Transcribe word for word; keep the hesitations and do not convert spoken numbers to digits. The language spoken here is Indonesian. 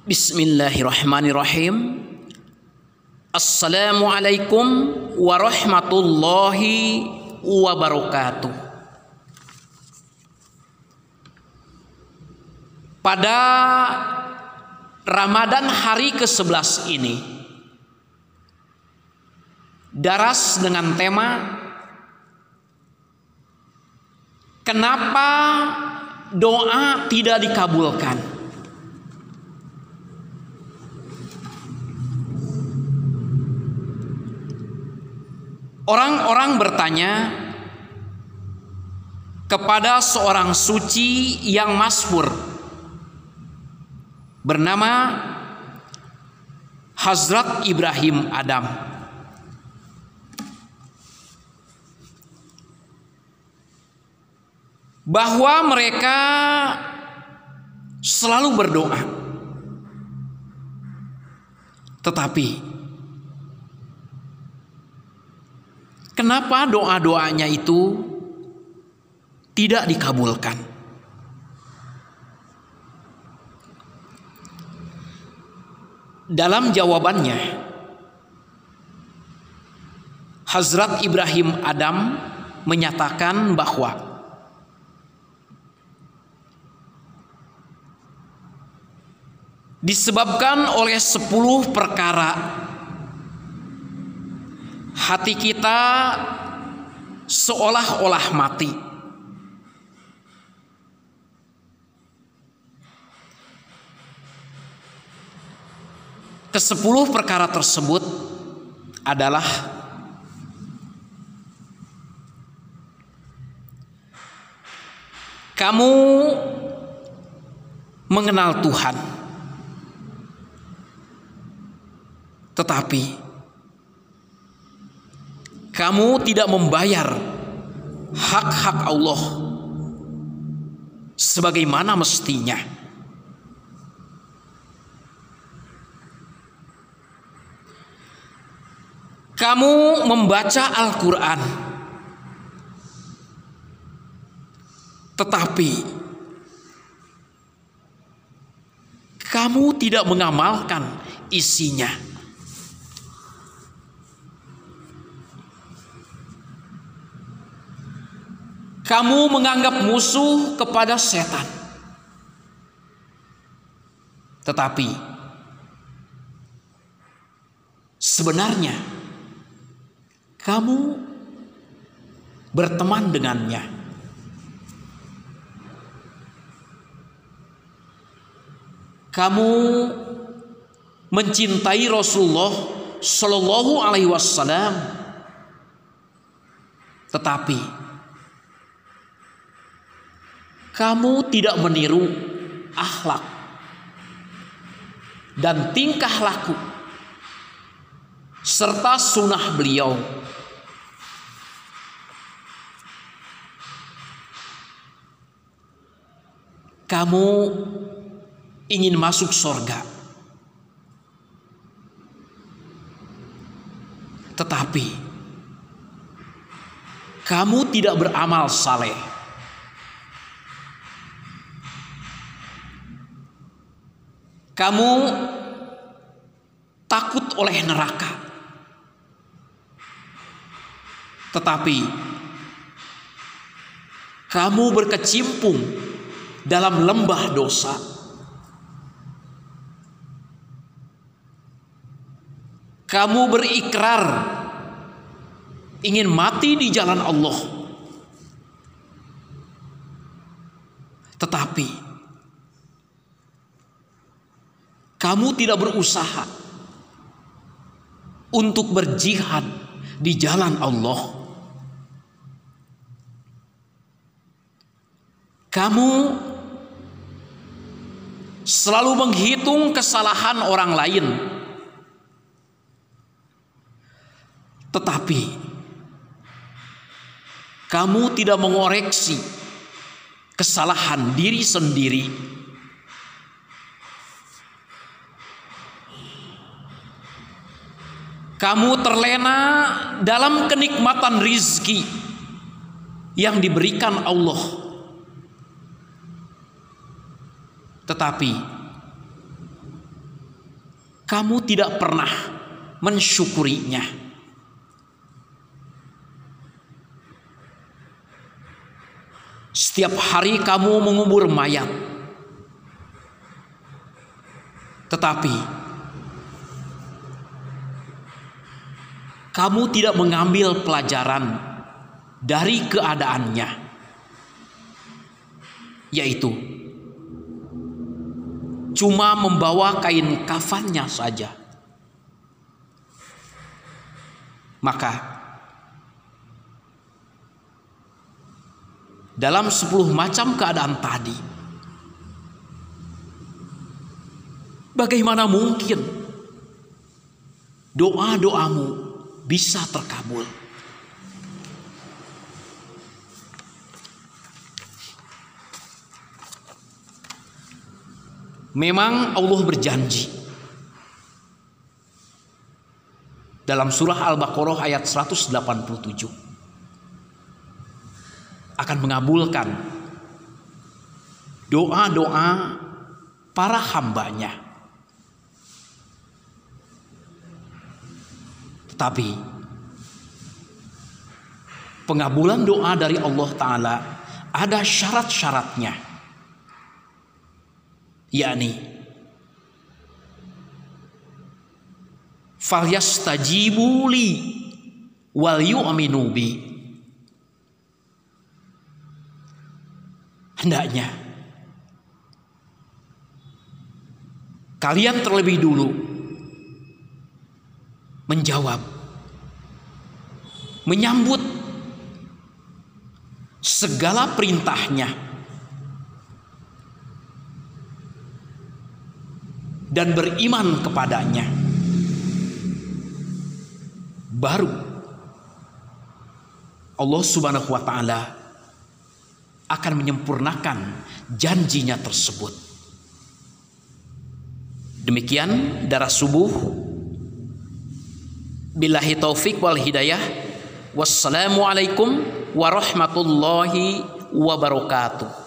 Bismillahirrahmanirrahim. Assalamualaikum warahmatullahi wabarakatuh. Pada Ramadan hari ke sebelas ini, daras dengan tema kenapa doa tidak dikabulkan. Orang-orang bertanya kepada seorang suci yang masyhur bernama Hazrat Ibrahim Adam. Bahwa mereka selalu berdoa, tetapi kenapa doa-doanya itu tidak dikabulkan? Dalam jawabannya, Hazrat Ibrahim Adam menyatakan bahwa disebabkan oleh sepuluh perkara hati kita seolah-olah mati. Kesepuluh perkara tersebut adalah kamu mengenal Tuhan, tetapi kamu tidak membayar hak-hak Allah sebagaimana mestinya. Kamu membaca Al-Quran, tetapi kamu tidak mengamalkan isinya. Kamu menganggap musuh kepada setan, tetapi sebenarnya kamu berteman dengannya. Kamu mencintai Rasulullah Shallallahu Alaihi Wasallam, tetapi kamu tidak meniru akhlak dan tingkah laku serta sunnah beliau. Kamu ingin masuk surga, tetapi kamu tidak beramal saleh. Kamu takut oleh neraka, tetapi kamu berkecimpung dalam lembah dosa. Kamu berikrar ingin mati di jalan Allah, tetapi kamu tidak berusaha untuk berjihad di jalan Allah. Kamu selalu menghitung kesalahan orang lain, tetapi kamu tidak mengoreksi kesalahan diri sendiri. Kamu terlena dalam kenikmatan rizki yang diberikan Allah, tetapi kamu tidak pernah mensyukurinya. Setiap hari kamu mengubur mayat, tetapi kamu tidak mengambil pelajaran dari keadaannya, yaitu cuma membawa kain kafannya saja. Maka dalam sepuluh macam keadaan tadi, bagaimana mungkin doa-doamu bisa terkabul? Memang Allah berjanji dalam surah Al-Baqarah ayat seratus delapan puluh tujuh akan mengabulkan doa-doa para hambanya. Tetapi pengabulan doa dari Allah Ta'ala ada syarat-syaratnya, yakni falyastajibu li wal yu'minu bi. Hendaknya kalian terlebih dulu menjawab, menyambut segala perintahnya, dan beriman kepadanya. Baru Allah Subhanahu wa Ta'ala akan menyempurnakan janjinya tersebut. Demikian darah subuh. Billahi taufik wal hidayah. Wassalamualaikum warahmatullahi wabarakatuh.